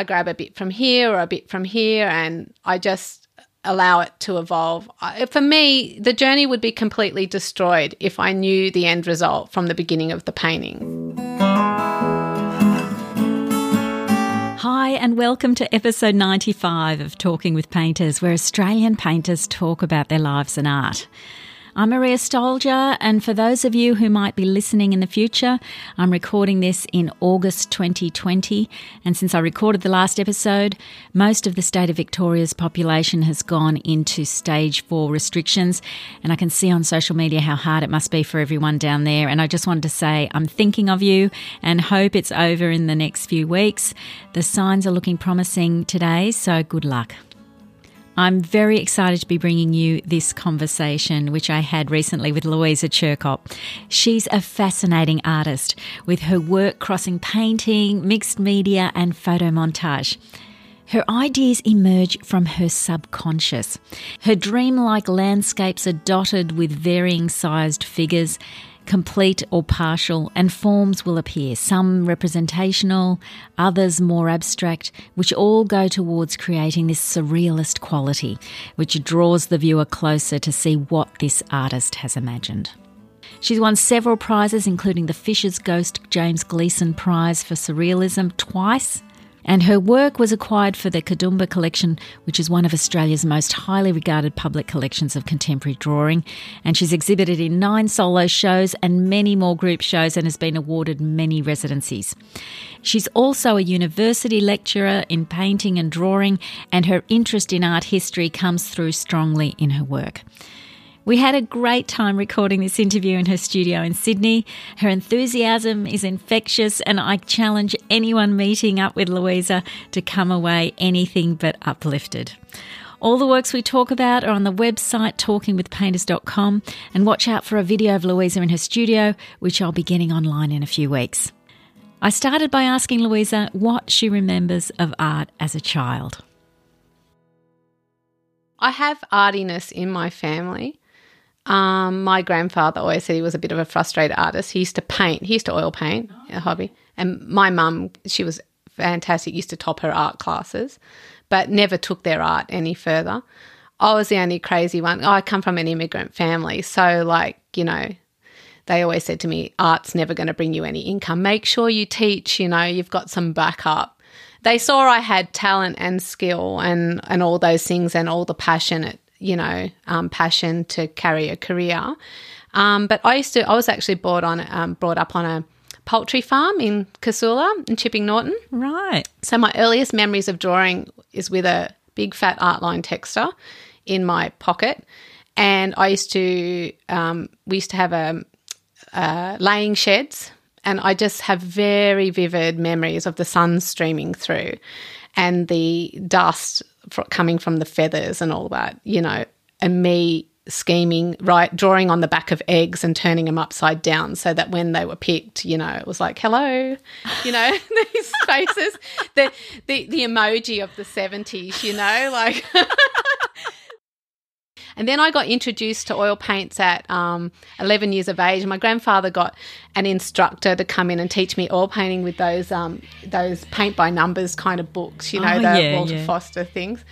I grab a bit from here or a bit from here, and I just allow it to evolve. For me, the journey would be completely destroyed if I knew the end result from the beginning of the painting. Hi and welcome to episode 95 of Talking with Painters, where Australian painters talk about their lives and art. I'm Maria Stolger, and for those of you who might be listening in the future, I'm recording this in August 2020, and since I recorded the last episode, most of the state of Victoria's population has gone into stage 4 restrictions, and I can see on social media how hard it must be for everyone down there, and I just wanted to say I'm thinking of you and hope it's over in the next few weeks. The signs are looking promising today, so good luck. I'm very excited to be bringing you this conversation, which I had recently with Louisa Chircop. She's a fascinating artist, with her work crossing painting, mixed media and photo montage. Her ideas emerge from her subconscious. Her dreamlike landscapes are dotted with varying sized figures, complete or partial, and forms will appear, some representational, others more abstract, which all go towards creating this surrealist quality, which draws the viewer closer to see what this artist has imagined. She's won several prizes, including the Fisher's Ghost James Gleeson Prize for Surrealism twice, and her work was acquired for the Kadumba Collection, which is one of Australia's most highly regarded public collections of contemporary drawing. And she's exhibited in 9 solo shows and many more group shows, and has been awarded many residencies. She's also a university lecturer in painting and drawing, and her interest in art history comes through strongly in her work. We had a great time recording this interview in her studio in Sydney. Her enthusiasm is infectious, and I challenge anyone meeting up with Louisa to come away anything but uplifted. All the works we talk about are on the website talkingwithpainters.com, and watch out for a video of Louisa in her studio, which I'll be getting online in a few weeks. I started by asking Louisa what she remembers of art as a child. I have artiness in my family. My grandfather always said he was a bit of a frustrated artist. He used to paint. He used to oil paint, a hobby. And my mum, she was fantastic, used to top her art classes, but never took their art any further. I was the only crazy one. I come from an immigrant family, so they always said to me, art's never going to bring you any income. Make sure you teach, you've got some backup. They saw I had talent and skill and all those things and all the passion to carry a career. But I was actually brought up on a poultry farm in Kasula in Chipping Norton. Right. So my earliest memories of drawing is with a big fat Artline texter in my pocket. And I used to, we used to have laying sheds, and I just have very vivid memories of the sun streaming through and the dust coming from the feathers and all that, and me scheming, drawing on the back of eggs and turning them upside down so that when they were picked, it was like, hello, these faces, the emoji of the 70s, And then I got introduced to oil paints at 11 years of age. My grandfather got an instructor to come in and teach me oil painting with those paint by numbers kind of books, Walter Foster things.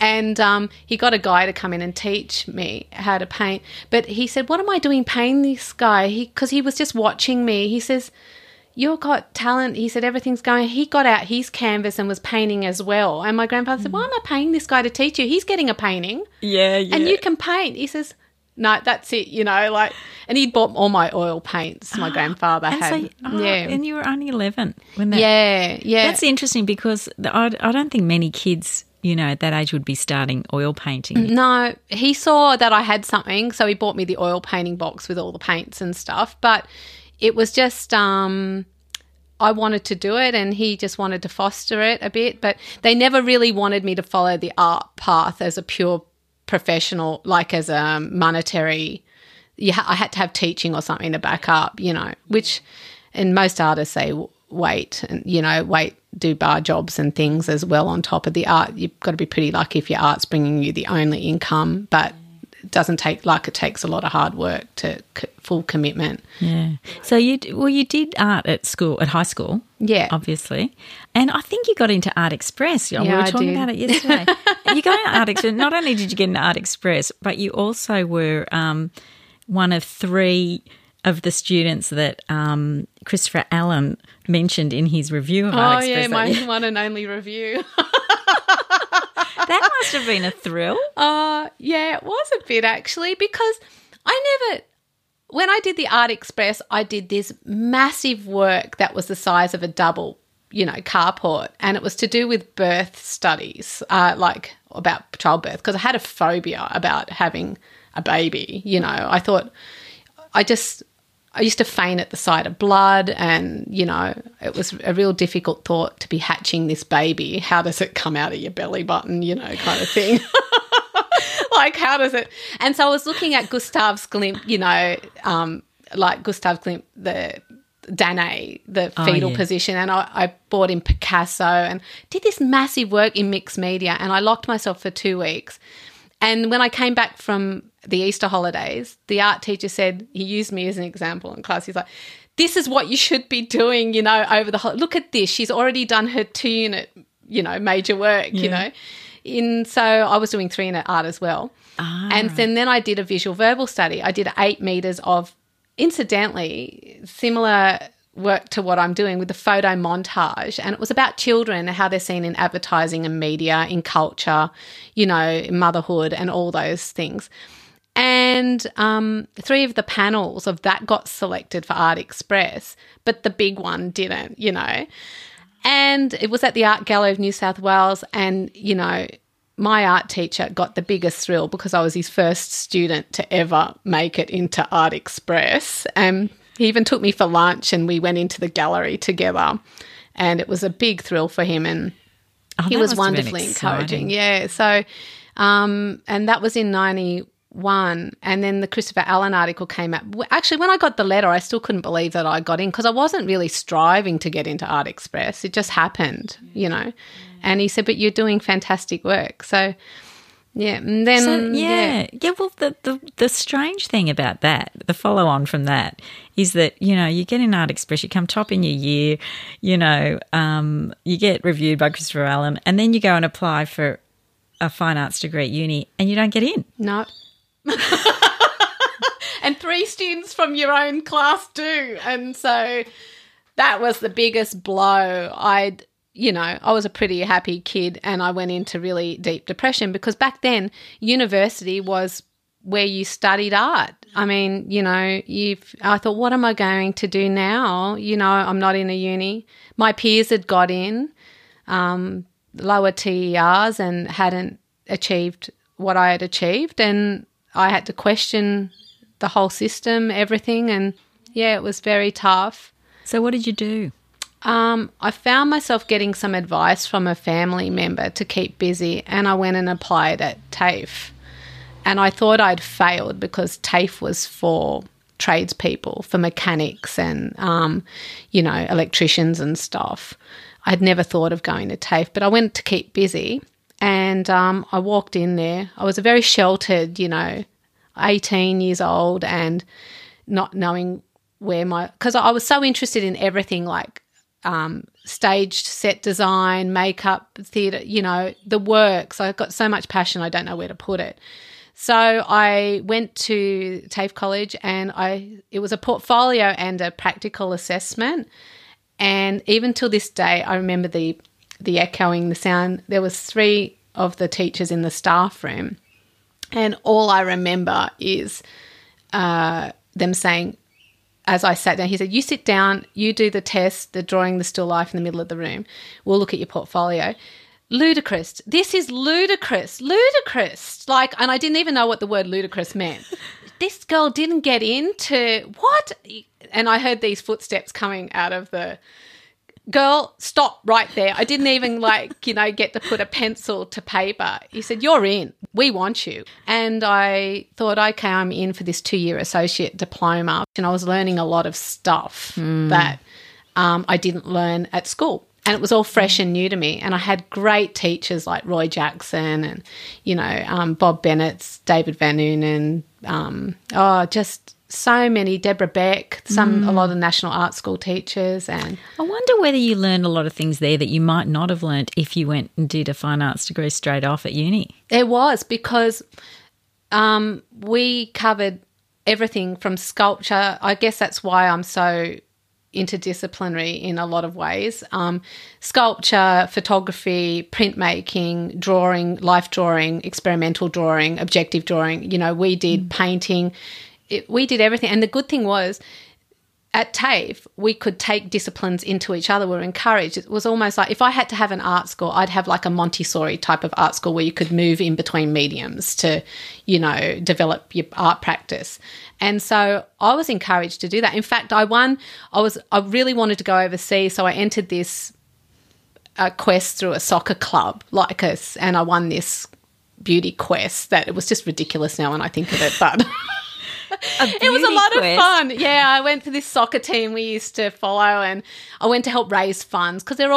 And he got a guy to come in and teach me how to paint. But he said, "What am I doing painting this guy?" Because he was just watching me. He says, "You've got talent." He said, "Everything's going." He got out his canvas and was painting as well. And my grandfather said, "Why am I paying this guy to teach you? He's getting a painting. Yeah. And you can paint." He says, "No, that's it, and he bought all my oil paints my grandfather had. So, and you were only 11 when that. Yeah. That's interesting because I don't think many kids, at that age would be starting oil painting. No, he saw that I had something, so he bought me the oil painting box with all the paints and stuff, but it was just I wanted to do it and he just wanted to foster it a bit, but they never really wanted me to follow the art path as a pure professional, like as a monetary. I had to have teaching or something to back up, which and most artists say wait, do bar jobs and things as well on top of the art. You've got to be pretty lucky if your art's bringing you the only income, but doesn't take, like, it takes a lot of hard work to full commitment. Yeah. So you did art at school, at high school. Yeah. Obviously. And I think you got into Art Express. Yeah, we were talking about it yesterday. You got into Art Express. Not only did you get into Art Express, but you also were one of three of the students that Christopher Allen mentioned in his review of Art Express. Oh, yeah, my one and only review. That must have been a thrill. Yeah, it was a bit, actually, because when I did the Art Express, I did this massive work that was the size of a double, carport, and it was to do with birth studies, like about childbirth, because I had a phobia about having a baby, I thought I used to faint at the sight of blood, and, it was a real difficult thought to be hatching this baby. How does it come out of your belly button, kind of thing? Like, how does it? And so I was looking at Gustav Klimt, Gustav Klimt, the Danae, the fetal position, and I bought in Picasso and did this massive work in mixed media, and I locked myself for 2 weeks. And when I came back from the Easter holidays, the art teacher said, he used me as an example in class. He's like, this is what you should be doing, over the whole, look at this. She's already done her 2-unit, major work, In so I was doing 3-unit art as well. And then I did a visual verbal study. I did 8 metres of, incidentally, similar work to what I'm doing with the photo montage, and it was about children and how they're seen in advertising and media, in culture, motherhood and all those things. And 3 of the panels of that got selected for Art Express, but the big one didn't, And it was at the Art Gallery of New South Wales, and, my art teacher got the biggest thrill because I was his first student to ever make it into Art Express. And he even took me for lunch and we went into the gallery together, and it was a big thrill for him, and he was wonderfully encouraging. Yeah. So and that was in 91, and then the Christopher Allen article came out. Actually, when I got the letter, I still couldn't believe that I got in, because I wasn't really striving to get into Art Express. It just happened, And he said, but you're doing fantastic work. So yeah, and then well, the strange thing about that, the follow on from that, is that you get in Art Express, you come top in your year, you get reviewed by Christopher Allen, and then you go and apply for a fine arts degree at uni, and you don't get in. No. And 3 students from your own class do, and so that was the biggest blow. I was a pretty happy kid, and I went into really deep depression, because back then university was where you studied art. I mean, I thought, what am I going to do now? I'm not in a uni. My peers had got in, lower TERs, and hadn't achieved what I had achieved, and I had to question the whole system, everything, and, yeah, it was very tough. So what did you do? I found myself getting some advice from a family member to keep busy, and I went and applied at TAFE, and I thought I'd failed, because TAFE was for tradespeople, for mechanics and, electricians and stuff. I'd never thought of going to TAFE, but I went to keep busy, and I walked in there. I was a very sheltered, 18 years old, and not knowing because I was so interested in everything, like, staged set design, makeup, theatre, the works. I've got so much passion, I don't know where to put it. So I went to TAFE College, and it was a portfolio and a practical assessment. And even till this day, I remember the echoing, the sound. There was 3 of the teachers in the staff room, and all I remember is them saying, as I sat down, he said, you sit down, you do the test, the drawing, the still life in the middle of the room. We'll look at your portfolio. Ludicrous. This is ludicrous. Ludicrous. Like, and I didn't even know what the word ludicrous meant. This girl didn't get into what? And I heard these footsteps coming out of the girl, stop right there. I didn't even get to put a pencil to paper. He said, you're in. We want you. And I thought, okay, I'm in for this 2-year associate diploma. And I was learning a lot of stuff that I didn't learn at school. And it was all fresh and new to me. And I had great teachers like Roy Jackson and, you know, Bob Bennett's, David Van Noonan, just so many, Deborah Beck, a lot of National Art School teachers. And I wonder whether you learned a lot of things there that you might not have learnt if you went and did a fine arts degree straight off at uni. There was, because we covered everything from sculpture. I guess that's why I'm so interdisciplinary in a lot of ways. Sculpture, photography, printmaking, drawing, life drawing, experimental drawing, objective drawing. You know, we did painting. We did everything. And the good thing was, at TAFE, we could take disciplines into each other. We were encouraged. It was almost like if I had to have an art school, I'd have like a Montessori type of art school where you could move in between mediums to, you know, develop your art practice. And so I was encouraged to do that. In fact, I really wanted to go overseas, so I entered this quest through a soccer club like us, and I won this beauty quest that it was just ridiculous now when I think of it, but... It was a lot of fun. Yeah, I went to this soccer team we used to follow, and I went to help raise funds because they're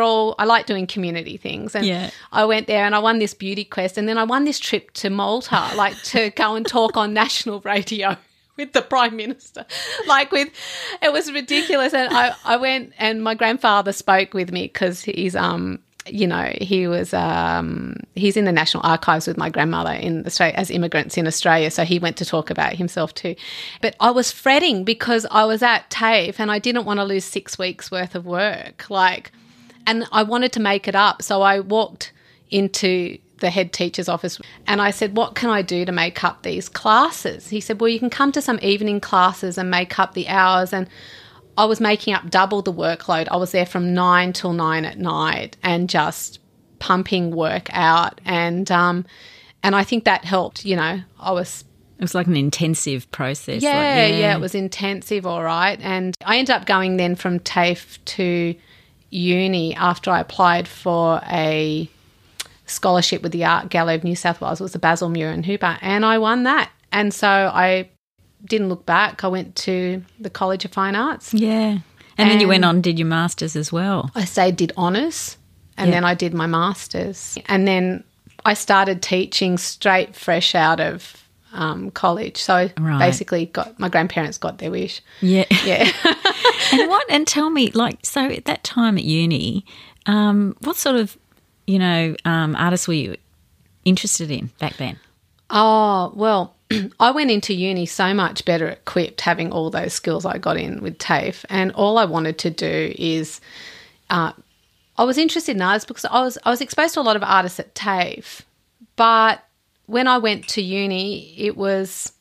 all. I like doing community things, and yeah. I went there and I won this beauty quest, and then I won this trip to Malta, like to go and talk on national radio with the Prime Minister. It was ridiculous, and I went, and my grandfather spoke with me because he's you know, he was he's in the National Archives with my grandmother in Australia as immigrants in Australia, so he went to talk about himself too. But I was fretting because I was at TAFE and I didn't want to lose 6 weeks worth of work, and I wanted to make it up. So I walked into the head teacher's office and I said, "What can I do to make up these classes?" He said, "Well, you can come to some evening classes and make up the hours." And I was making up double the workload. I was there from 9 till 9 at night and just pumping work out, and I think that helped. You know, it was like an intensive process. Yeah, it was intensive, all right. And I ended up going then from TAFE to uni after I applied for a scholarship with the Art Gallery of New South Wales. It was the Basil Muir and Hooper, and I won that. And so I didn't look back. I went to the College of Fine Arts. Yeah. And then you went on and did your Masters as well. I did Honours, and then I did my Masters. And then I started teaching straight fresh out of college. So basically my grandparents got their wish. Yeah. Yeah. And tell me, so at that time at uni, what sort of, you know, artists were you interested in back then? Oh, well, I went into uni so much better equipped, having all those skills I got in with TAFE, and all I wanted to do is I was interested in artists because I was exposed to a lot of artists at TAFE, but when I went to uni it was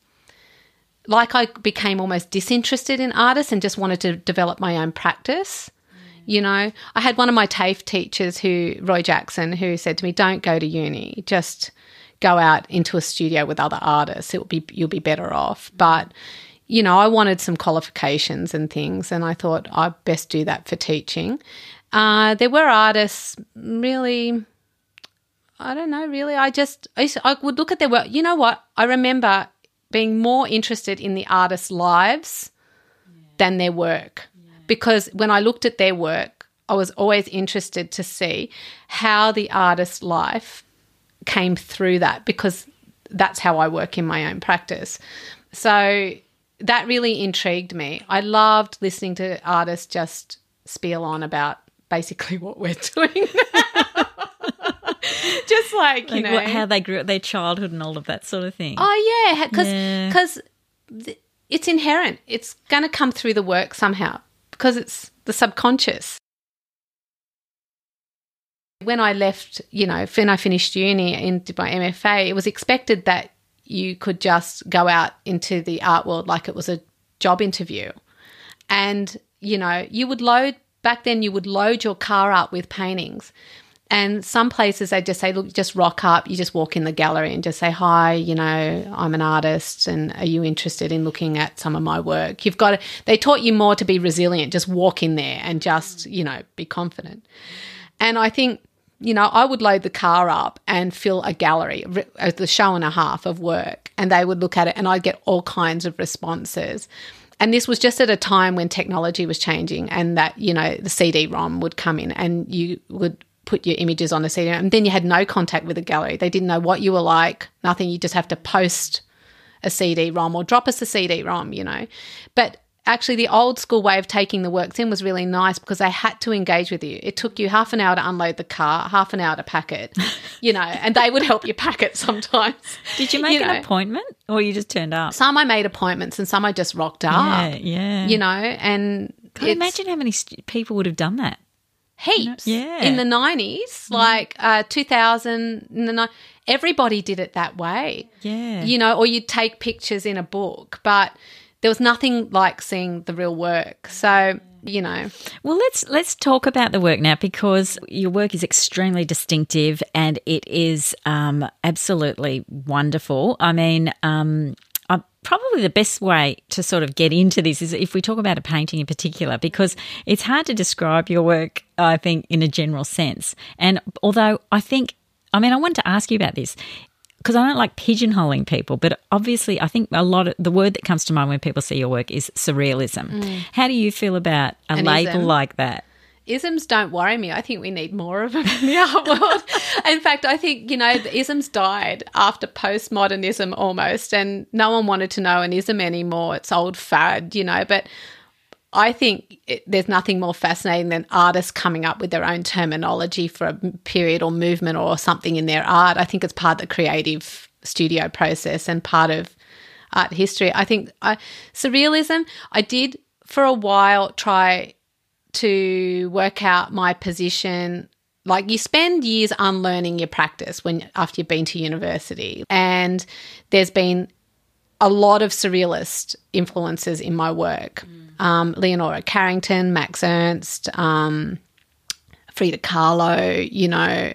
like I became almost disinterested in artists and just wanted to develop my own practice. You know, I had one of my TAFE teachers, Roy Jackson, who said to me, "Don't go to uni, just go out into a studio with other artists. You'll be better off." But, you know, I wanted some qualifications and things, and I thought I'd best do that for teaching. There were artists really, I don't know, really. I would look at their work. You know what? I remember being more interested in the artists' lives than their work, because when I looked at their work, I was always interested to see how the artist's life came through that, because that's how I work in my own practice. So that really intrigued me. I loved listening to artists just spiel on about basically what we're doing now. Just you know. How they grew up, their childhood and all of that sort of thing. Oh, yeah, because it's inherent. It's going to come through the work somehow because it's the subconscious. When I left, you know, when I finished uni and did my MFA, it was expected that you could just go out into the art world like it was a job interview. And, you know, back then you would load your car up with paintings. And some places they just say, "Look, just rock up, you just walk in the gallery and just say, 'Hi, you know, I'm an artist and are you interested in looking at some of my work?'" They taught you more to be resilient, just walk in there and just, you know, be confident. And I think, you know, I would load the car up and fill a gallery, the show and a half of work, and they would look at it and I'd get all kinds of responses. And this was just at a time when technology was changing and that, you know, the CD-ROM would come in and you would put your images on the CD, and then you had no contact with the gallery. They didn't know what you were like, nothing. You just have to post a CD-ROM or drop us a CD-ROM, you know. But actually the old school way of taking the works in was really nice because they had to engage with you. It took you half an hour to unload the car, half an hour to pack it, you know, and they would help you pack it sometimes. Did you make an appointment or you just turned up? Some I made appointments and some I just rocked up. Yeah. You know, and can you imagine how many people would have done that? Heaps. Yeah. In the 90s, like 2000, in the everybody did it that way. Yeah. You know, or you'd take pictures in a book, but there was nothing like seeing the real work. So, you know. Well, let's talk about the work now, because your work is extremely distinctive and it is absolutely wonderful. I mean, probably the best way to sort of get into this is if we talk about a painting in particular, because it's hard to describe your work, I think, in a general sense. And although I wanted to ask you about this, because I don't like pigeonholing people, but obviously I think a lot of the word that comes to mind when people see your work is surrealism. Mm. How do you feel about an label like that? Isms don't worry me. I think we need more of them in the art world. In fact, I think, you know, the isms died after postmodernism almost, and no one wanted to know an ism anymore. It's old fad, you know, but I think there's nothing more fascinating than artists coming up with their own terminology for a period or movement or something in their art. I think it's part of the creative studio process and part of art history. I think surrealism, I did for a while try to work out my position. Like, you spend years unlearning your practice after you've been to university, and there's been a lot of surrealist influences in my work. Leonora Carrington, Max Ernst, Frida Kahlo, you know,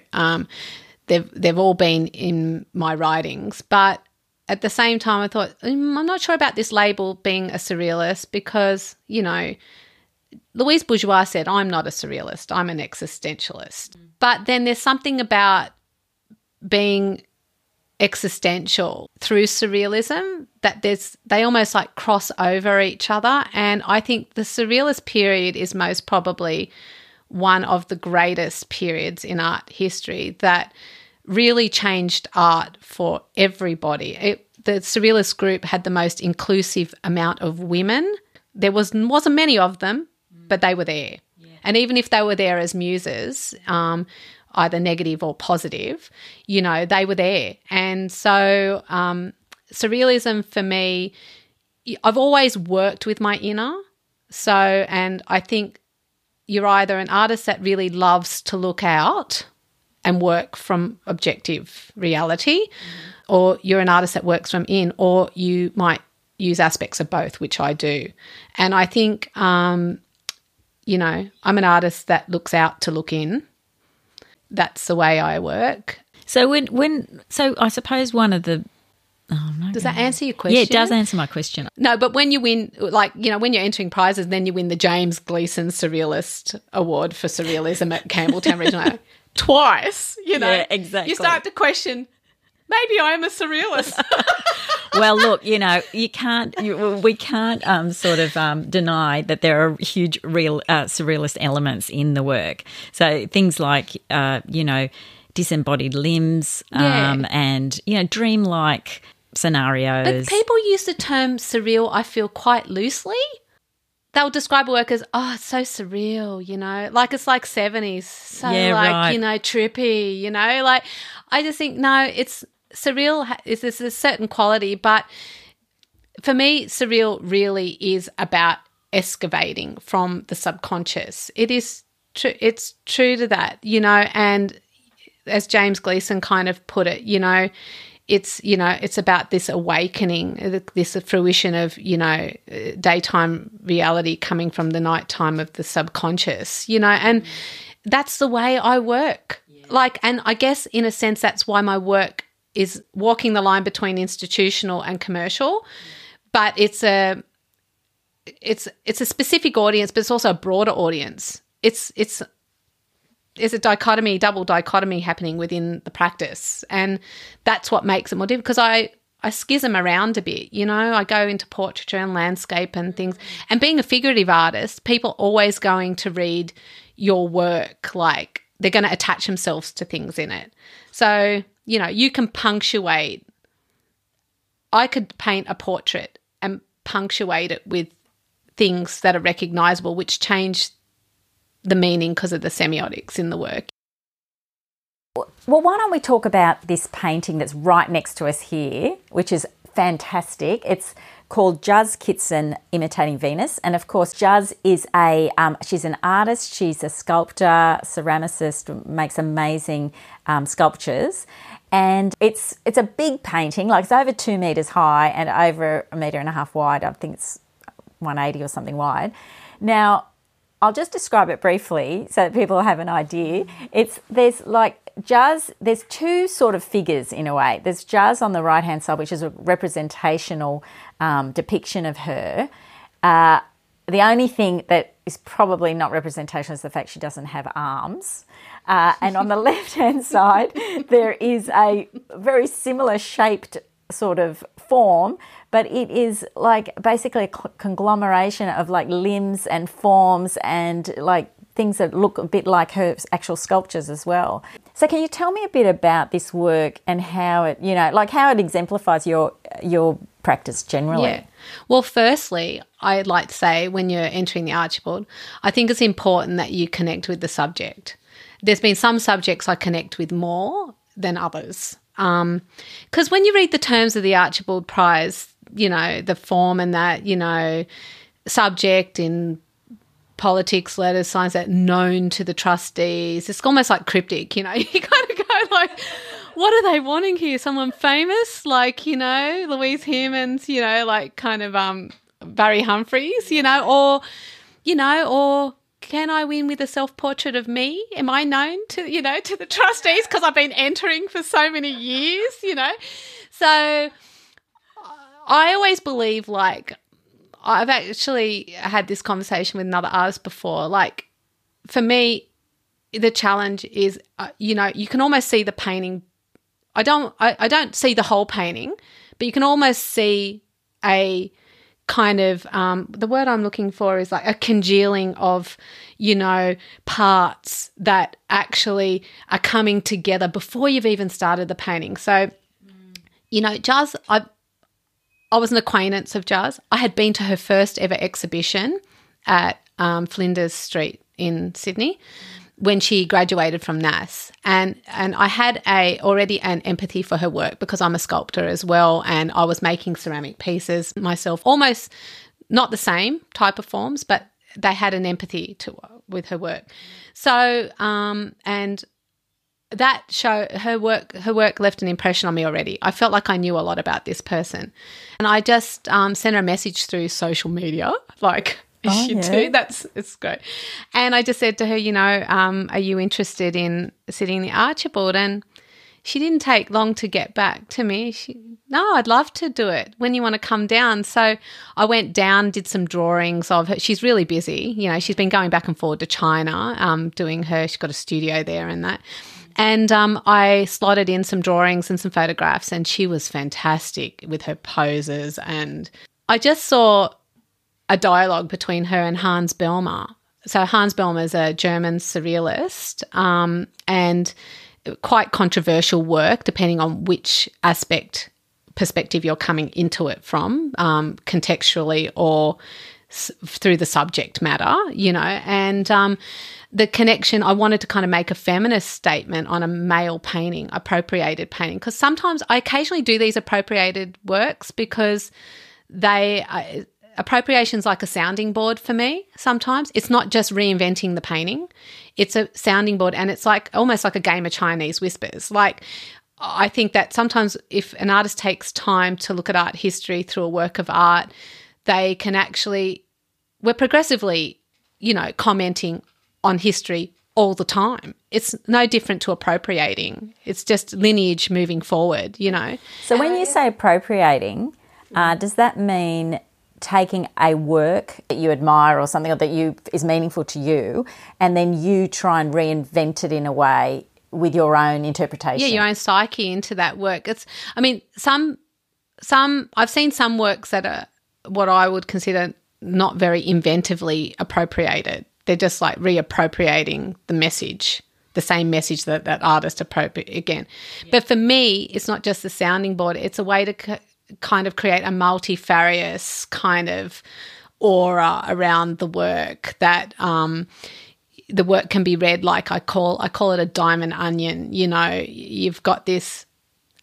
they've all been in my writings. But at the same time I thought, I'm not sure about this label being a surrealist because, you know, Louise Bourgeois said, I'm not a surrealist, I'm an existentialist. But then there's something about being existential through surrealism that they almost like cross over each other, and I think the surrealist period is most probably one of the greatest periods in art history that really changed art for everybody. The surrealist group had the most inclusive amount of women. There wasn't many of them, but they were there, and even if they were there as muses, either negative or positive, you know, they were there. And so surrealism for me, I've always worked with my inner. So, and I think you're either an artist that really loves to look out and work from objective reality, or you're an artist that works from in, or you might use aspects of both, which I do. And I think, you know, I'm an artist that looks out to look in. That's the way I work. So so I suppose one of the does that answer your question? Yeah, it does answer my question. No, but when you win, like, you know, when you're entering prizes, then you win the James Gleeson Surrealist Award for Surrealism at Campbelltown Regional twice, you know. Yeah, exactly. You start to question, maybe I'm a surrealist. Well, look, you know, we can't deny that there are huge surrealist elements in the work. So things like, you know, disembodied limbs and, you know, dreamlike scenarios. But people use the term surreal, I feel, quite loosely. They'll describe work as, oh, it's so surreal, you know, like it's like 70s, so you know, trippy, you know. Like, I just think, no, it's surreal is this a certain quality, but for me surreal really is about excavating from the subconscious. It is true. It's true to that, you know, and as James Gleeson kind of put it, you know, it's about this awakening, this fruition of, you know, daytime reality coming from the nighttime of the subconscious, you know, and that's the way I work. Yeah. Like, and I guess in a sense that's why my work is walking the line between institutional and commercial, but it's a specific audience, but it's also a broader audience. There's a double dichotomy happening within the practice, and that's what makes it more difficult, because I I schism around a bit, you know. I go into portraiture and landscape and things. And being a figurative artist, people are always going to read your work, like they're going to attach themselves to things in it. So, you know, you can punctuate. I could paint a portrait and punctuate it with things that are recognisable, which change the meaning because of the semiotics in the work. Well, why don't we talk about this painting that's right next to us here, which is fantastic. It's called Juz Kitson, Imitating Venus. And, of course, Juz is she's an artist. She's a sculptor, ceramicist, makes amazing sculptures. And it's a big painting. Like, it's over 2 metres high and over 1.5 metres wide. I think it's 180 or something wide. Now, I'll just describe it briefly so that people have an idea. There's two sort of figures in a way. There's Juz on the right-hand side, which is a representational depiction of her. The only thing that is probably not representational is the fact she doesn't have arms. And on the left-hand side, there is a very similar shaped sort of form, but it is like basically a conglomeration of like limbs and forms and like things that look a bit like her actual sculptures as well. So can you tell me a bit about this work and how it, you know, like how it exemplifies your practice generally? Yeah. Well, firstly, I'd like to say when you're entering the Archibald, I think it's important that you connect with the subject. There's been some subjects I connect with more than others. Because when you read the terms of the Archibald Prize, you know, the form and that, you know, subject in politics, letters, science, that known to the trustees. It's almost like cryptic, you know. You kind of go like, what are they wanting here? Someone famous, like, you know, Louise Herman's, you know, like kind of Barry Humphries, you know, or, you know, or can I win with a self-portrait of me? Am I known to, you know, to the trustees because I've been entering for so many years, you know? So I always believe, like, I've actually had this conversation with another artist before. Like, for me, the challenge is, you know, you can almost see the painting. I don't see the whole painting, but you can almost see a kind of the word I'm looking for is like a congealing of, you know, parts that actually are coming together before you've even started the painting. So, you know, Juz, I was an acquaintance of Juz. I had been to her first ever exhibition at Flinders Street in Sydney when she graduated from NAS. And I had already an empathy for her work because I'm a sculptor as well, and I was making ceramic pieces myself, almost not the same type of forms, but they had an empathy with her work. So and that show her work left an impression on me already. I felt like I knew a lot about this person, and I just sent her a message through social media, like do. It's great. And I just said to her, you know, are you interested in sitting in the Archibald? And she didn't take long to get back to me. No, I'd love to do it. When you want to come down? So I went down, did some drawings of her. She's really busy, you know. She's been going back and forward to China, doing her. She's got a studio there and that. And I slotted in some drawings and some photographs, and she was fantastic with her poses. And I just saw a dialogue between her and Hans Bellmer. So Hans Bellmer is a German surrealist, and quite controversial work depending on which perspective you're coming into it from, contextually or through the subject matter, you know. And the connection, I wanted to kind of make a feminist statement on a male painting, appropriated painting, because sometimes I occasionally do these appropriated works because appropriation's like a sounding board for me sometimes. It's not just reinventing the painting. It's a sounding board, and it's like almost like a game of Chinese whispers. Like, I think that sometimes if an artist takes time to look at art history through a work of art, they can actually, we're progressively, you know, commenting on history all the time. It's no different to appropriating. It's just lineage moving forward, you know. So when you say appropriating, does that mean taking a work that you admire or something that you is meaningful to you, and then you try and reinvent it in a way with your own interpretation? Yeah, your own psyche into that work. It's, I mean, some I've seen some works that are what I would consider not very inventively appropriated. They're just like reappropriating the message, the same message that that artist appropriate again. Yeah. But for me, it's not just the sounding board. It's a way to kind of create a multifarious kind of aura around the work that the work can be read like I call it a diamond onion. You know, you've got this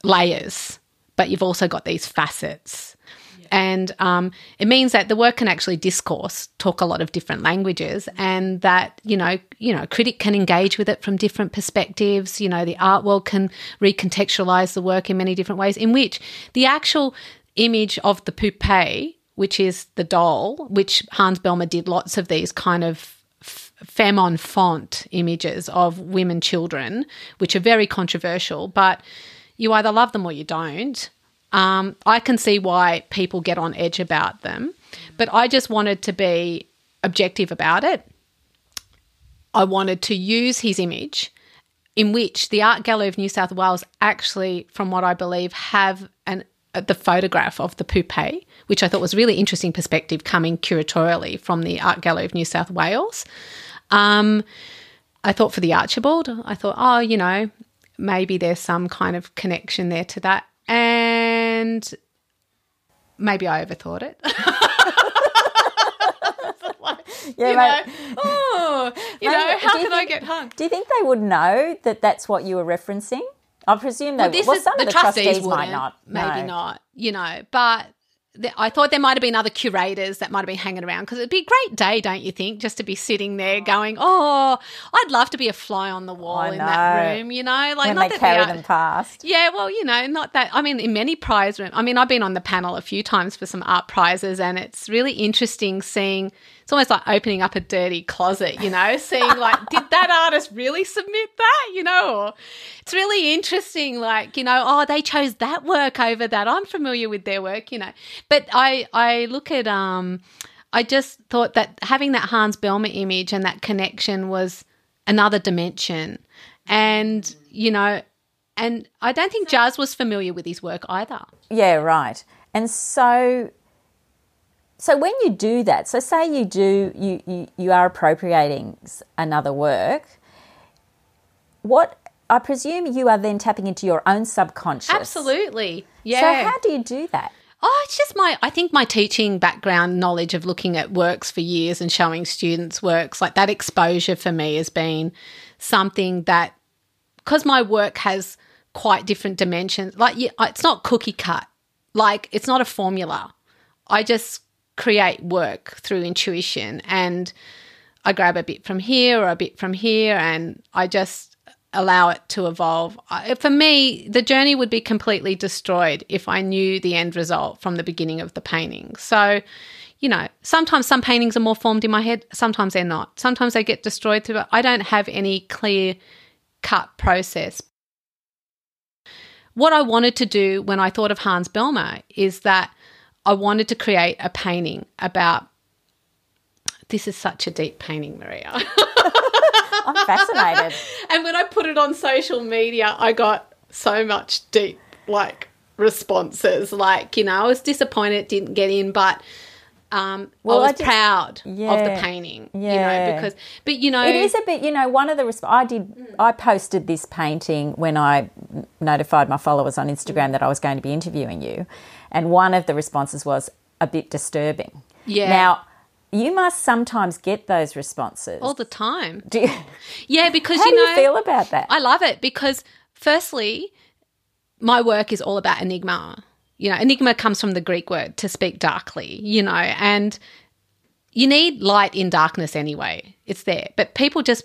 layers, but you've also got these facets. Yeah. And it means that the work can actually discourse, talk a lot of different languages, and that, you know, a critic can engage with it from different perspectives. You know, the art world can recontextualize the work in many different ways, in which the actual image of the poupée, which is the doll, which Hans Bellmer did lots of these kind of femme en font images of women, children, which are very controversial, but you either love them or you don't. I can see why people get on edge about them, but I just wanted to be objective about it. I wanted to use his image, in which the Art Gallery of New South Wales actually, from what I believe, have the photograph of the poupée, which I thought was a really interesting perspective coming curatorially from the Art Gallery of New South Wales. I thought for the Archibald, oh, you know, maybe there's some kind of connection there to that. And maybe I overthought it. How can I get hung? Do you think they would know that that's what you were referencing? I presume they would. Well, some of the trustees might not. Maybe not, you know. But I thought there might have been other curators that might have been hanging around, because it'd be a great day, don't you think, just to be sitting there going, oh, I'd love to be a fly on the wall in that room, you know. Like, when not they that carry they them past. Yeah, well, you know, not that. I mean, in many prize rooms. I mean, I've been on the panel a few times for some art prizes, and it's really interesting seeing – it's almost like opening up a dirty closet, you know, seeing like, did that artist really submit that, you know? Or it's really interesting, like, you know, oh, they chose that work over that. I'm familiar with their work, you know. But I look at, I just thought that having that Hans Bellmer image and that connection was another dimension. And, you know, and I don't think Juz was familiar with his work either. Yeah, right. And so when you do that, so say you do, you are appropriating another work, what I presume you are then tapping into your own subconscious. Absolutely, yeah. So how do you do that? Oh, it's just I think my teaching background knowledge of looking at works for years and showing students works, like that exposure for me has been something that, because my work has quite different dimensions, like it's not cookie cut, like it's not a formula. I just create work through intuition, and I grab a bit from here or a bit from here, and I just allow it to evolve. For me, the journey would be completely destroyed if I knew the end result from the beginning of the painting. So, you know, sometimes some paintings are more formed in my head, sometimes they're not. Sometimes they get destroyed through it. I don't have any clear-cut process. What I wanted to do when I thought of Hans Bellmer is that I wanted to create a painting about – this is such a deep painting, Maria. I'm fascinated. And when I put it on social media, I got so much deep, like, responses. Like, you know, I was disappointed it didn't get in, but I was proud of the painting, you know, because – but, you know – it is a bit – you know, one of the I posted this painting when I notified my followers on Instagram that I was going to be interviewing you. And one of the responses was a bit disturbing. Yeah. Now, you must sometimes get those responses. All the time. Do you? Yeah, because, you know. How do you feel about that? I love it because, firstly, my work is all about enigma. You know, enigma comes from the Greek word to speak darkly, you know, and you need light in darkness anyway. It's there. But people just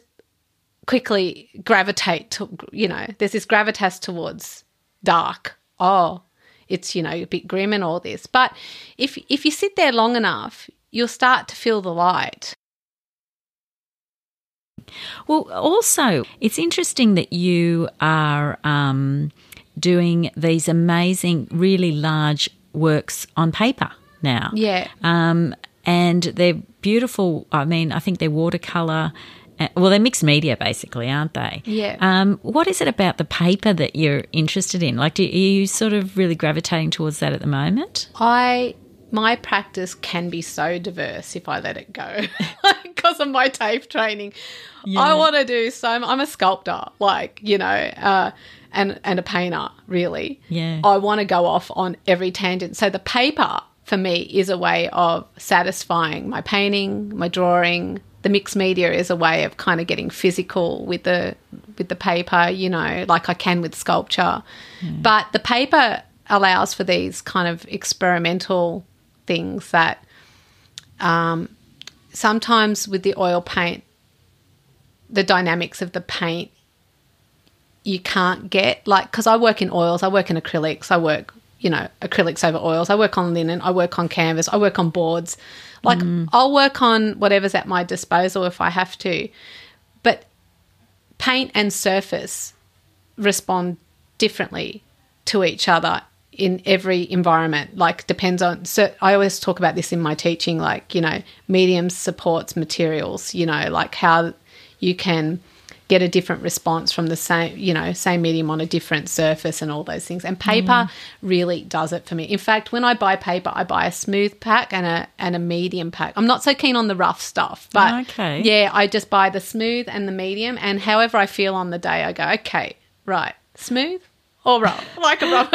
quickly gravitate to, you know, there's this gravitas towards dark. Oh, it's, you know, a bit grim and all this. But if you sit there long enough, you'll start to feel the light. Well, also, it's interesting that you are doing these amazing, really large works on paper now. Yeah. And they're beautiful. I mean, I think they're watercolour Well, they're mixed media basically, aren't they? Yeah. What is it about the paper that you're interested in? Like, are you sort of really gravitating towards that at the moment? My practice can be so diverse if I let it go because of my TAFE training. Yeah. I want to do so – I'm a sculptor, like, you know, and a painter really. Yeah. I want to go off on every tangent. So the paper for me is a way of satisfying my painting, my drawing. The mixed media is a way of kind of getting physical with the paper, you know, like I can with sculpture. Yeah. But the paper allows for these kind of experimental things that sometimes with the oil paint, the dynamics of the paint you can't get, like, because I work in oils, I work in acrylics, I work, you know, acrylics over oils, I work on linen, I work on canvas, I work on boards. Like I'll work on whatever's at my disposal if I have to. But paint and surface respond differently to each other in every environment. Like depends on, so I always talk about this in my teaching, like, you know, mediums supports materials, you know, like how you can get a different response from the same, you know, same medium on a different surface and all those things. And paper really does it for me. In fact, when I buy paper, I buy a smooth pack and a medium pack. I'm not so keen on the rough stuff, but yeah, I just buy the smooth and the medium, and however I feel on the day, I go, okay, right, smooth or rough, like a rough.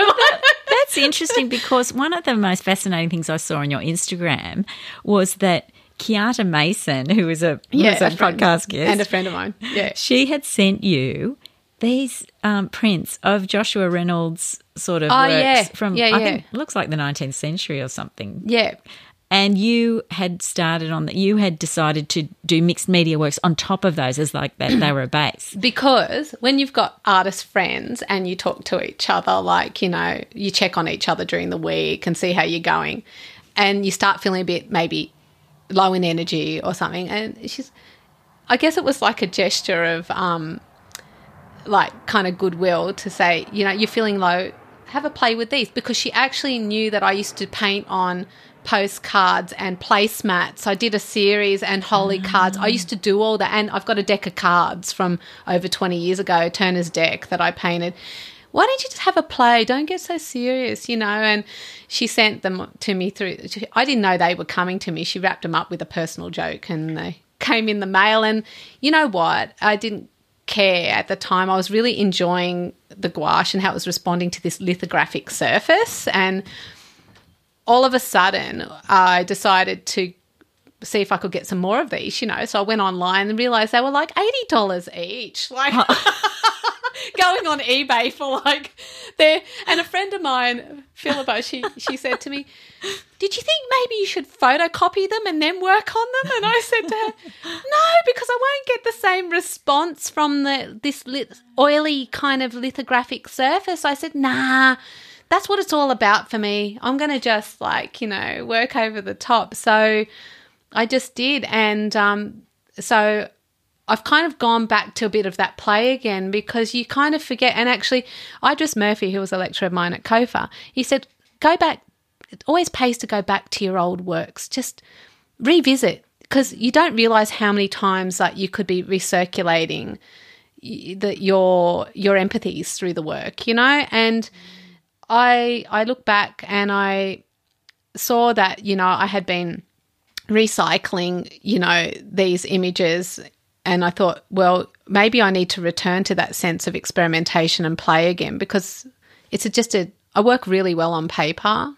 That's interesting because one of the most fascinating things I saw on your Instagram was that Kiata Mason, who was a podcast guest. And a friend of mine, yeah. She had sent you these prints of Joshua Reynolds' sort of works from, I think, it looks like the 19th century or something. Yeah. And you had started on that. You had decided to do mixed media works on top of those as like that they were a base. Because when you've got artist friends and you talk to each other, like, you know, you check on each other during the week and see how you're going, and you start feeling a bit maybe low in energy or something, and she's, I guess it was like a gesture of like kind of goodwill to say, you know, you're feeling low, have a play with these, because she actually knew that I used to paint on postcards and placemats. I did a series and holy cards. I used to do all that, and I've got a deck of cards from over 20 years ago, Turner's deck, that I painted. Why don't you just have a play? Don't get so serious, you know. And she sent them to me through. I didn't know they were coming to me. She wrapped them up with a personal joke, and they came in the mail. And you know what? I didn't care at the time. I was really enjoying the gouache and how it was responding to this lithographic surface. And all of a sudden, I decided to see if I could get some more of these, you know. So I went online and realised they were like $80 each. Like... going on eBay for like there. And a friend of mine, Philippa, she said to me, did you think maybe you should photocopy them and then work on them? And I said to her, no, because I won't get the same response from this oily kind of lithographic surface. I said, nah, that's what it's all about for me. I'm going to just like, you know, work over the top. So I just did, and so I've kind of gone back to a bit of that play again, because you kind of forget. And actually, Idris Murphy, who was a lecturer of mine at COFA, he said, go back, it always pays to go back to your old works, just revisit, because you don't realise how many times like you could be recirculating your empathies through the work, you know. And I look back and I saw that, you know, I had been recycling, you know, these images. And I thought, well, maybe I need to return to that sense of experimentation and play again, because it's just I work really well on paper,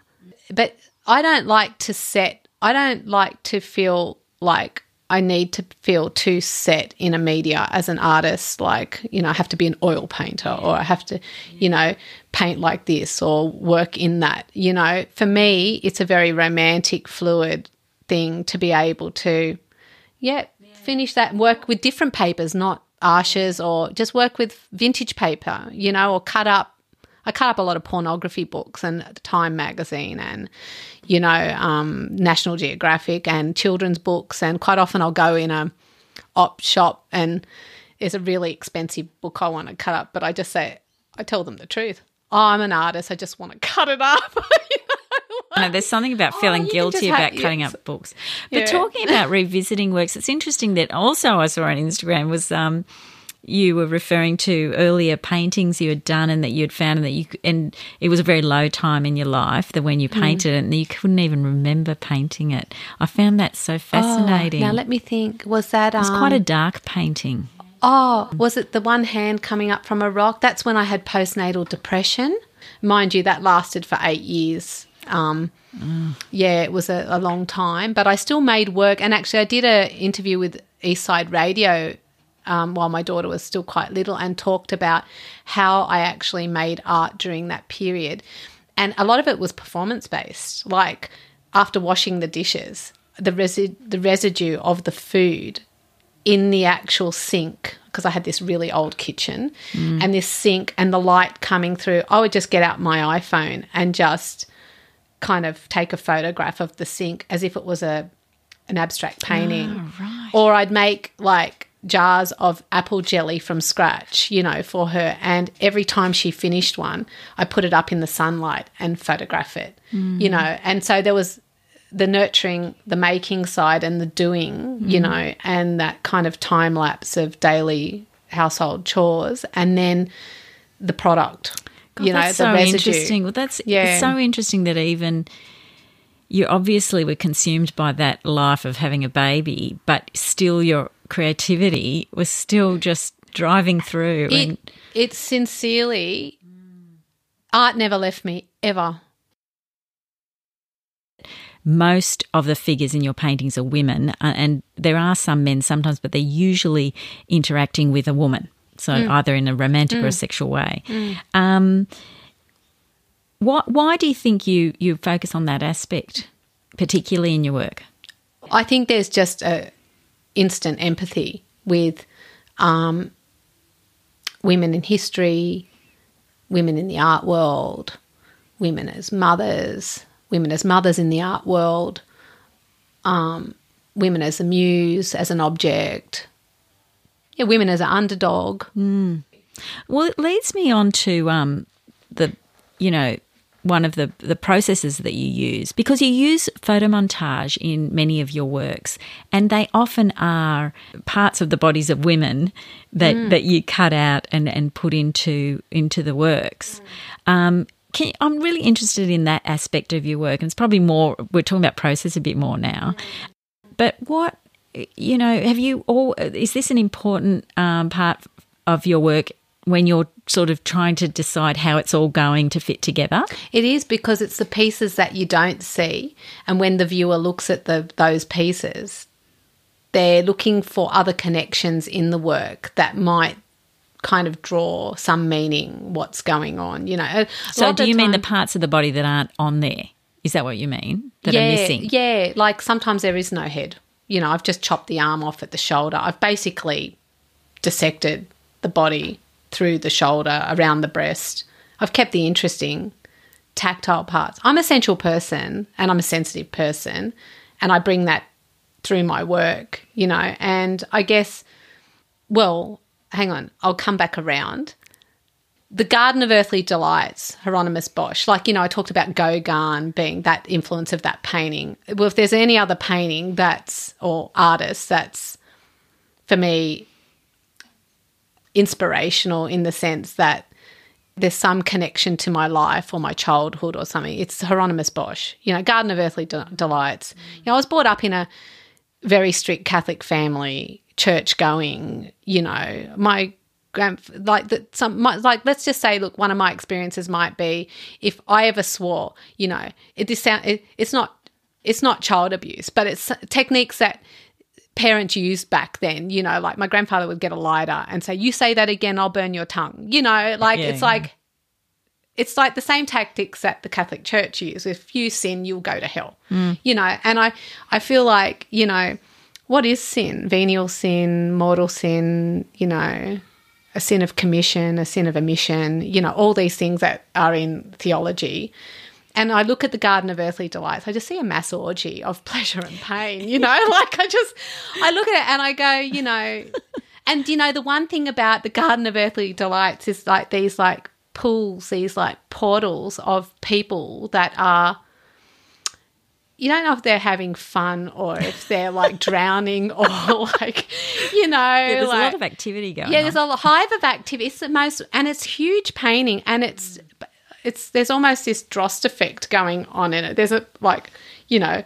but I don't like to feel like I need to feel too set in a media as an artist, like, you know, I have to be an oil painter, or I have to, you know, paint like this or work in that, you know. For me, it's a very romantic, fluid thing to be able to, finish that and work with different papers, not ashes, or just work with vintage paper, you know, or cut up. I cut up a lot of pornography books and Time magazine and, you know, National Geographic and children's books. And quite often I'll go in a op shop and it's a really expensive book I want to cut up, but I just say, I tell them the truth. Oh, I'm an artist. I just want to cut it up. know, there's something about feeling guilty about cutting up books. But talking about revisiting works, it's interesting that also I saw on Instagram was you were referring to earlier paintings you had done and that you had found, and that you, and it was a very low time in your life that when you painted it and you couldn't even remember painting it. I found that so fascinating. Oh, now let me think. Was that? It was quite a dark painting. Oh, was it the one hand coming up from a rock? That's when I had postnatal depression. Mind you, that lasted for 8 years. Yeah, it was a long time, but I still made work. And actually I did an interview with Eastside Radio while my daughter was still quite little and talked about how I actually made art during that period. And a lot of it was performance-based, like after washing the dishes, the residue of the food in the actual sink, because I had this really old kitchen and this sink and the light coming through, I would just get out my iPhone and just kind of take a photograph of the sink as if it was an abstract painting. Oh, right. Or I'd make like jars of apple jelly from scratch, you know, for her, and every time she finished one, I put it up in the sunlight and photograph it, you know. And so there was the nurturing, the making side and the doing, you know, and that kind of time lapse of daily household chores, and then the product, you know, the residue. Interesting. Well, that's it's so interesting that even you obviously were consumed by that life of having a baby, but still your creativity was still just driving through. It's sincerely, art never left me, ever. Most of the figures in your paintings are women, and there are some men sometimes, but they're usually interacting with a woman, so either in a romantic or a sexual way. Why do you think you focus on that aspect, particularly in your work? I think there's just a instant empathy with women in history, women in the art world, women as mothers in the art world, women as a muse, as an object, women as an underdog. Well, it leads me on to one of the processes that you use, because you use photomontage in many of your works, and they often are parts of the bodies of women that you cut out and put into the works. I'm really interested in that aspect of your work, and it's probably more, we're talking about process a bit more now. But what, you know, is this an important part of your work when you're sort of trying to decide how it's all going to fit together? It is, because it's the pieces that you don't see, and when the viewer looks at those pieces, they're looking for other connections in the work that might kind of draw some meaning, what's going on, you know. So do you mean the parts of the body that aren't on there? Is that what you mean, that are missing? Yeah, like sometimes there is no head. You know, I've just chopped the arm off at the shoulder. I've basically dissected the body through the shoulder, around the breast. I've kept the interesting tactile parts. I'm a sensual person and I'm a sensitive person, and I bring that through my work, you know, and I guess, well, hang on, I'll come back around. The Garden of Earthly Delights, Hieronymus Bosch, like, you know, I talked about Gauguin being that influence of that painting. Well, if there's any other painting or artist that's, for me, inspirational in the sense that there's some connection to my life or my childhood or something, it's Hieronymus Bosch, you know, Garden of Earthly Delights. You know, I was brought up in a very strict Catholic family, church going, you know, let's just say, look, one of my experiences might be if I ever swore, you know, it's not child abuse, but it's techniques that parents used back then, you know, like my grandfather would get a lighter and say, you say that again, I'll burn your tongue, you know, like it's like the same tactics that the Catholic Church use. If you sin, you'll go to hell, you know, and I feel like, you know, what is sin? Venial sin, mortal sin, you know, a sin of commission, a sin of omission, you know, all these things that are in theology. And I look at the Garden of Earthly Delights, I just see a mass orgy of pleasure and pain, you know, like I look at it and I go, you know, and, you know, the one thing about the Garden of Earthly Delights is like these like pools, these like portals of people that are you don't know if they're having fun or if they're like drowning or like, you know. Yeah, there's a lot of activity going on. Yeah, there's a hive of activity. It's the most, and it's huge painting, and it's there's almost this Drost effect going on in it. There's a like, you know,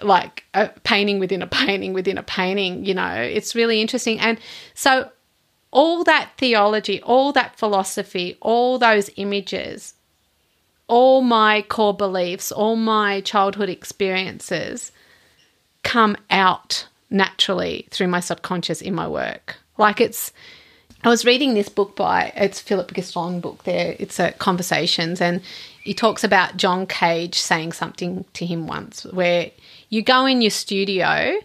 like a painting within a painting within a painting, you know. It's really interesting. And so all that theology, all that philosophy, all those images, all my core beliefs, all my childhood experiences come out naturally through my subconscious in my work. Like it's, I was reading this book by, it's Philip Gaston book there, it's Conversations, and he talks about John Cage saying something to him once where you go in your studio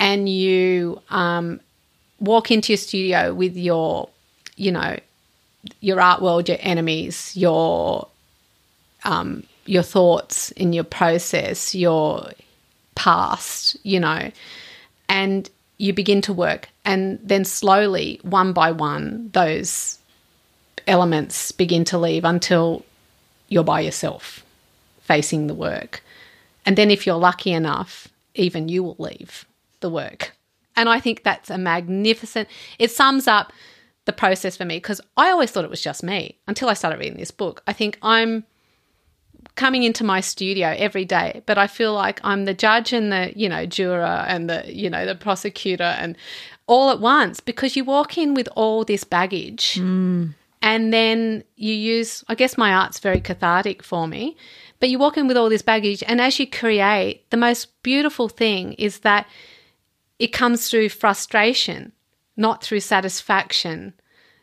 and you walk into your studio with your, you know, your art world, your enemies, your thoughts in your process, your past, you know, and you begin to work, and then slowly, one by one, those elements begin to leave until you're by yourself facing the work. And then if you're lucky enough, even you will leave the work. And I think that's a magnificent, it sums up the process for me, because I always thought it was just me until I started reading this book. I think I'm coming into my studio every day, but I feel like I'm the judge and the, you know, juror and the, you know, the prosecutor and all at once, because you walk in with all this baggage and then you use, I guess my art's very cathartic for me, but you walk in with all this baggage, and as you create, the most beautiful thing is that it comes through frustration, not through satisfaction.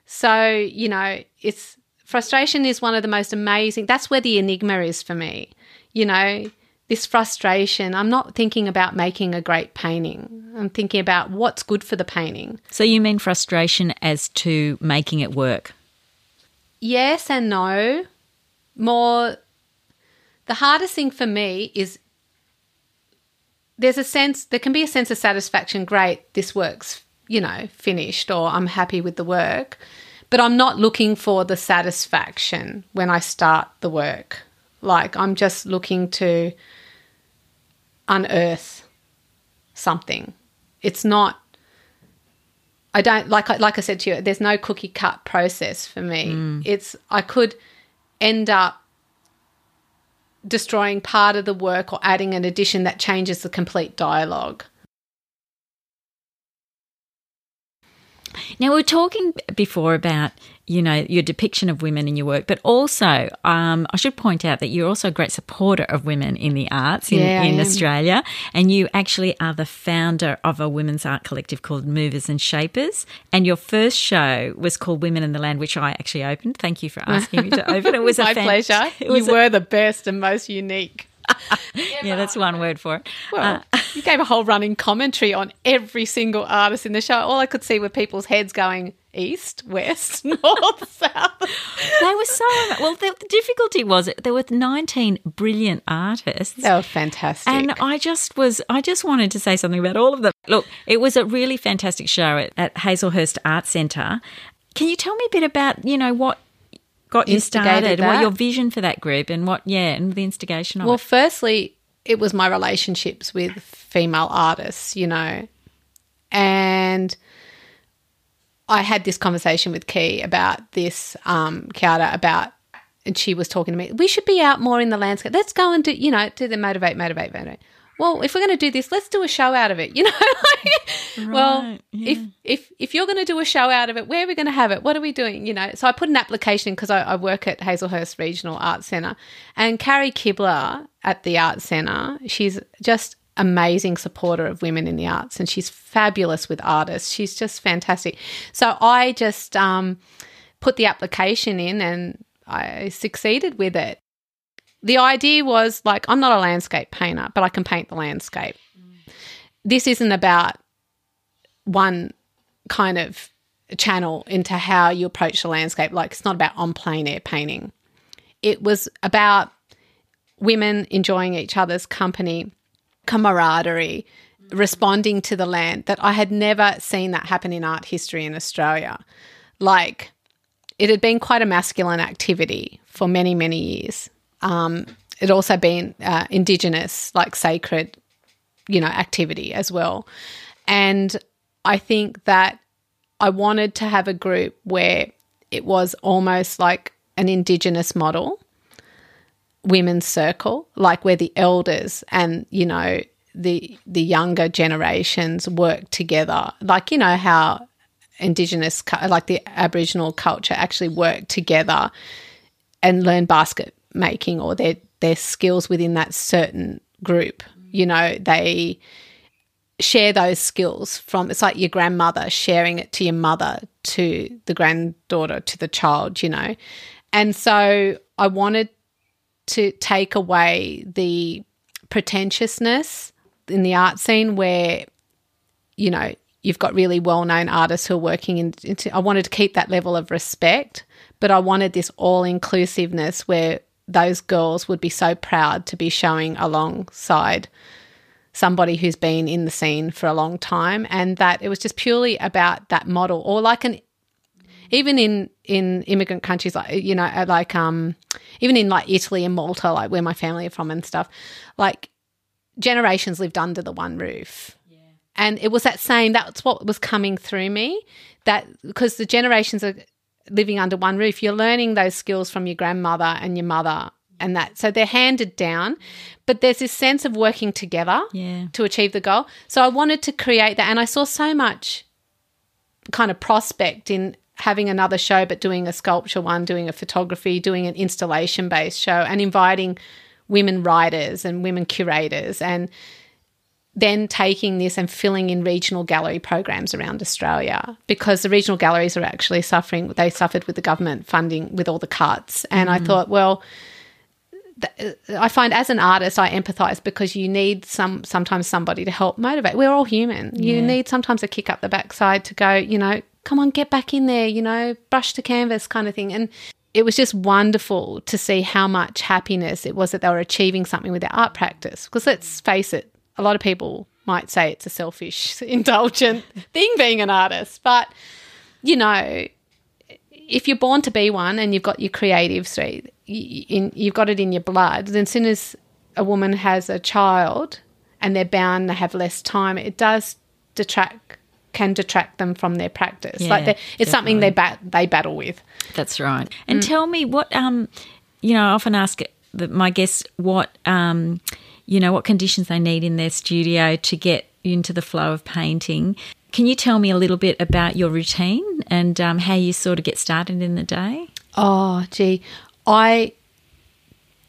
So, you know, it's, frustration is one of the most amazing, that's where the enigma is for me, you know, this frustration. I'm not thinking about making a great painting. I'm thinking about what's good for the painting. So you mean frustration as to making it work? Yes and no. More, the hardest thing for me is there's a sense, there can be a sense of satisfaction, great, this work's, you know, finished, or I'm happy with the work. But I'm not looking for the satisfaction when I start the work. Like I'm just looking to unearth something. It's not, I don't, like I said to you, there's no cookie cut process for me. It's, I could end up destroying part of the work or adding an addition that changes the complete dialogue. Now, we were talking before about, you know, your depiction of women in your work, but also I should point out that you're also a great supporter of women in the arts in Australia, and you actually are the founder of a women's art collective called Movers and Shapers, and your first show was called Women in the Land, which I actually opened. Thank you for asking me to open. It was my pleasure. You were the best and most unique. Yeah, that's one word for it. Well, you gave a whole running commentary on every single artist in the show. All I could see were people's heads going east, west, north, south. They were so – well, the difficulty was there were 19 brilliant artists. They were fantastic. And I just wanted to say something about all of them. Look, it was a really fantastic show at Hazelhurst Arts Centre. Can you tell me a bit about, you know, what got you started, what your vision for that group and what, yeah, and the instigation of it? Well, firstly, it was my relationships with female artists, you know, and I had this conversation with Key about this, Kiata, about, and she was talking to me, we should be out more in the landscape. Let's go and do, you know, do the motivate. Well, if we're going to do this, let's do a show out of it, you know. Right, well, yeah. if you're going to do a show out of it, where are we going to have it? What are we doing, you know? So I put an application because I work at Hazelhurst Regional Arts Centre, and Carrie Kibler at the Arts Centre, she's just amazing supporter of women in the arts, and she's fabulous with artists. She's just fantastic. So I just put the application in and I succeeded with it. The idea was like, I'm not a landscape painter, but I can paint the landscape. This isn't about one kind of channel into how you approach the landscape. Like it's not about on plein air painting. It was about women enjoying each other's company, camaraderie, responding to the land, that I had never seen that happen in art history in Australia. Like it had been quite a masculine activity for many, many years. it also been Indigenous, like sacred, you know, activity as well. And I think that I wanted to have a group where it was almost like an Indigenous model, women's circle, like where the elders and, you know, the younger generations work together, like, you know, how Indigenous, like the Aboriginal culture actually work together and learn basket making or their skills within that certain group. You know, they share those skills from, it's like your grandmother sharing it to your mother, to the granddaughter, to the child, you know. And so I wanted to take away the pretentiousness in the art scene where, you know, you've got really well-known artists who are working into, I wanted to keep that level of respect, but I wanted this all-inclusiveness where those girls would be so proud to be showing alongside somebody who's been in the scene for a long time, and that it was just purely about that model, or like an, even in immigrant countries, like, you know, like even in like Italy and Malta, like where my family are from and stuff, like generations lived under the one roof. Yeah. And it was that same, that's what was coming through me, that because the generations are living under one roof, you're learning those skills from your grandmother and your mother and that. So they're handed down, but there's this sense of working together to achieve the goal. So I wanted to create that, and I saw so much kind of prospect in having another show, but doing a sculpture one, doing a photography, doing an installation-based show, and inviting women writers and women curators, and then taking this and filling in regional gallery programs around Australia, because the regional galleries are actually suffering. They suffered with the government funding with all the cuts. And I thought, well, I find as an artist I empathise, because you need sometimes somebody to help motivate. We're all human. Yeah. You need sometimes a kick up the backside to go, you know, come on, get back in there, you know, brush to canvas kind of thing. And it was just wonderful to see how much happiness it was that they were achieving something with their art practice, because let's face it, a lot of people might say it's a selfish, indulgent thing being an artist, but, you know, if you're born to be one and you've got your creative streak, you've got it in your blood, then as soon as a woman has a child and they're bound to have less time, it does can detract them from their practice. Yeah, like it's something they battle with. That's right. And tell me what, you know, I often ask my guests what, you know, what conditions they need in their studio to get into the flow of painting. Can you tell me a little bit about your routine and how you sort of get started in the day? Oh, gee, I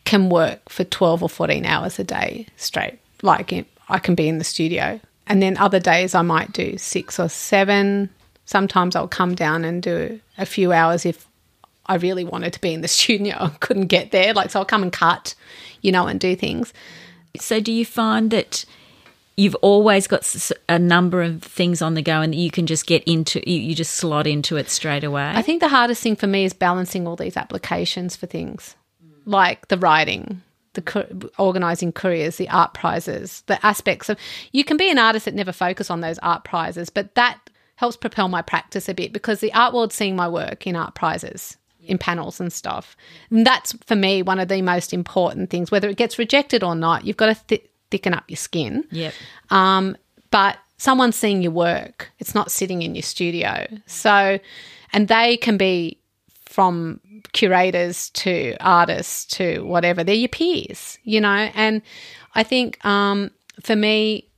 can work for 12 or 14 hours a day straight. Like I can be in the studio, and then other days I might do 6 or 7. Sometimes I'll come down and do a few hours if I really wanted to be in the studio and couldn't get there. Like, so I'll come and cut, you know, and do things. So do you find that you've always got a number of things on the go and that you can just get into, you just slot into it straight away? I think the hardest thing for me is balancing all these applications for things, like the writing, the organising couriers, the art prizes, the aspects of, you can be an artist that never focus on those art prizes, but that helps propel my practice a bit, because the art world's seeing my work in art prizes, in panels and stuff. And that's, for me, one of the most important things. Whether it gets rejected or not, you've got to thicken up your skin. Yep. But someone's seeing your work. It's not sitting in your studio. So, and they can be from curators to artists to whatever. They're your peers, you know. And I think for me,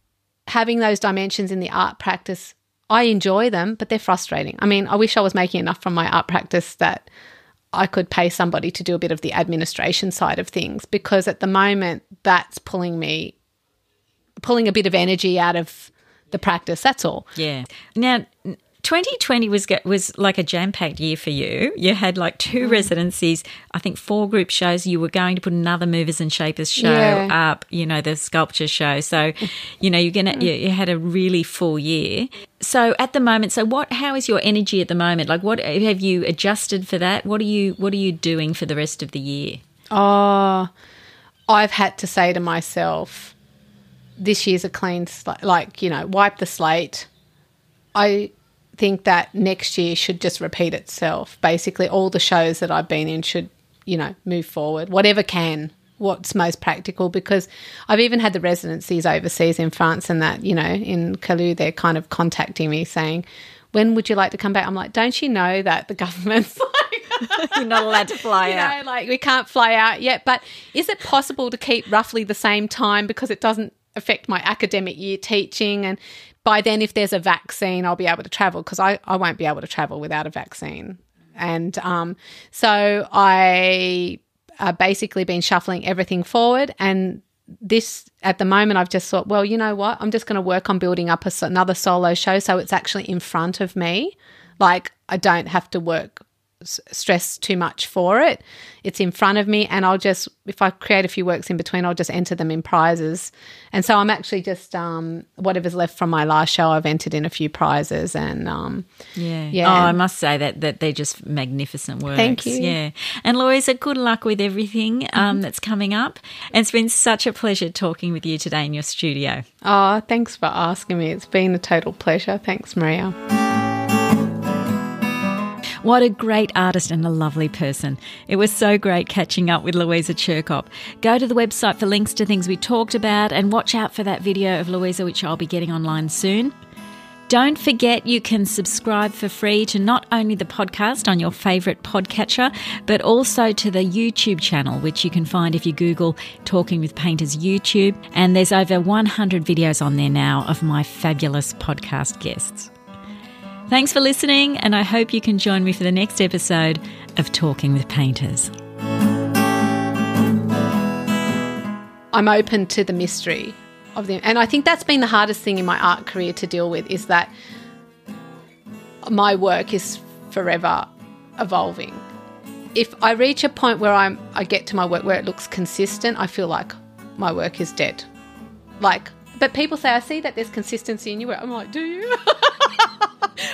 having those dimensions in the art practice, I enjoy them, but they're frustrating. I mean, I wish I was making enough from my art practice that I could pay somebody to do a bit of the administration side of things, because at the moment that's pulling a bit of energy out of the practice, that's all. Yeah. Now, 2020 was like a jam-packed year for you. You had like 2 residencies, I think 4 group shows. You were going to put another Movers and Shapers show up, you know, the sculpture show. So, you know, you had a really full year. So at the moment, how is your energy at the moment? Like, what have you adjusted for that? What are you doing for the rest of the year? Oh, I've had to say to myself, this year's a clean slate, like, you know, wipe the slate. I think that next year should just repeat itself. Basically all the shows that I've been in should, you know, move forward, whatever can, what's most practical, because I've even had the residencies overseas in France and that, you know, in Kalu, they're kind of contacting me saying, when would you like to come back? I'm like, don't you know that the government's like... You're not allowed to fly out. You know, like, we can't fly out yet. But is it possible to keep roughly the same time because it doesn't affect my academic year teaching? And by then, if there's a vaccine, I'll be able to travel, because I won't be able to travel without a vaccine. And so I basically been shuffling everything forward, and this at the moment I've just thought, well, you know what, I'm just going to work on building up another solo show so it's actually in front of me. Like, I don't have to work stress too much for it. It's in front of me, and I'll just, if I create a few works in between, I'll just enter them in prizes. And so I'm actually just whatever's left from my last show, I've entered in a few prizes. And yeah. Oh, I must say that they're just magnificent works. Thank you. Yeah. And Louisa, good luck with everything that's coming up. And it's been such a pleasure talking with you today in your studio. Oh, thanks for asking me. It's been a total pleasure. Thanks, Maria. What a great artist and a lovely person. It was so great catching up with Louisa Chircop. Go to the website for links to things we talked about, and watch out for that video of Louisa, which I'll be getting online soon. Don't forget you can subscribe for free to not only the podcast on your favourite podcatcher, but also to the YouTube channel, which you can find if you Google Talking with Painters YouTube. And there's over 100 videos on there now of my fabulous podcast guests. Thanks for listening, and I hope you can join me for the next episode of Talking with Painters. I'm open to the mystery of them. And I think that's been the hardest thing in my art career to deal with, is that my work is forever evolving. If I reach a point where I get to my work where it looks consistent, I feel like my work is dead. Like, but people say, I see that there's consistency in your work. I'm like, do you?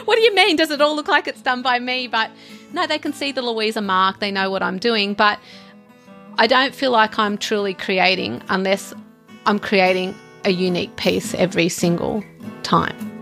What do you mean? Does it all look like it's done by me? But no, they can see the Louisa mark. They know what I'm doing. But I don't feel like I'm truly creating unless I'm creating a unique piece every single time.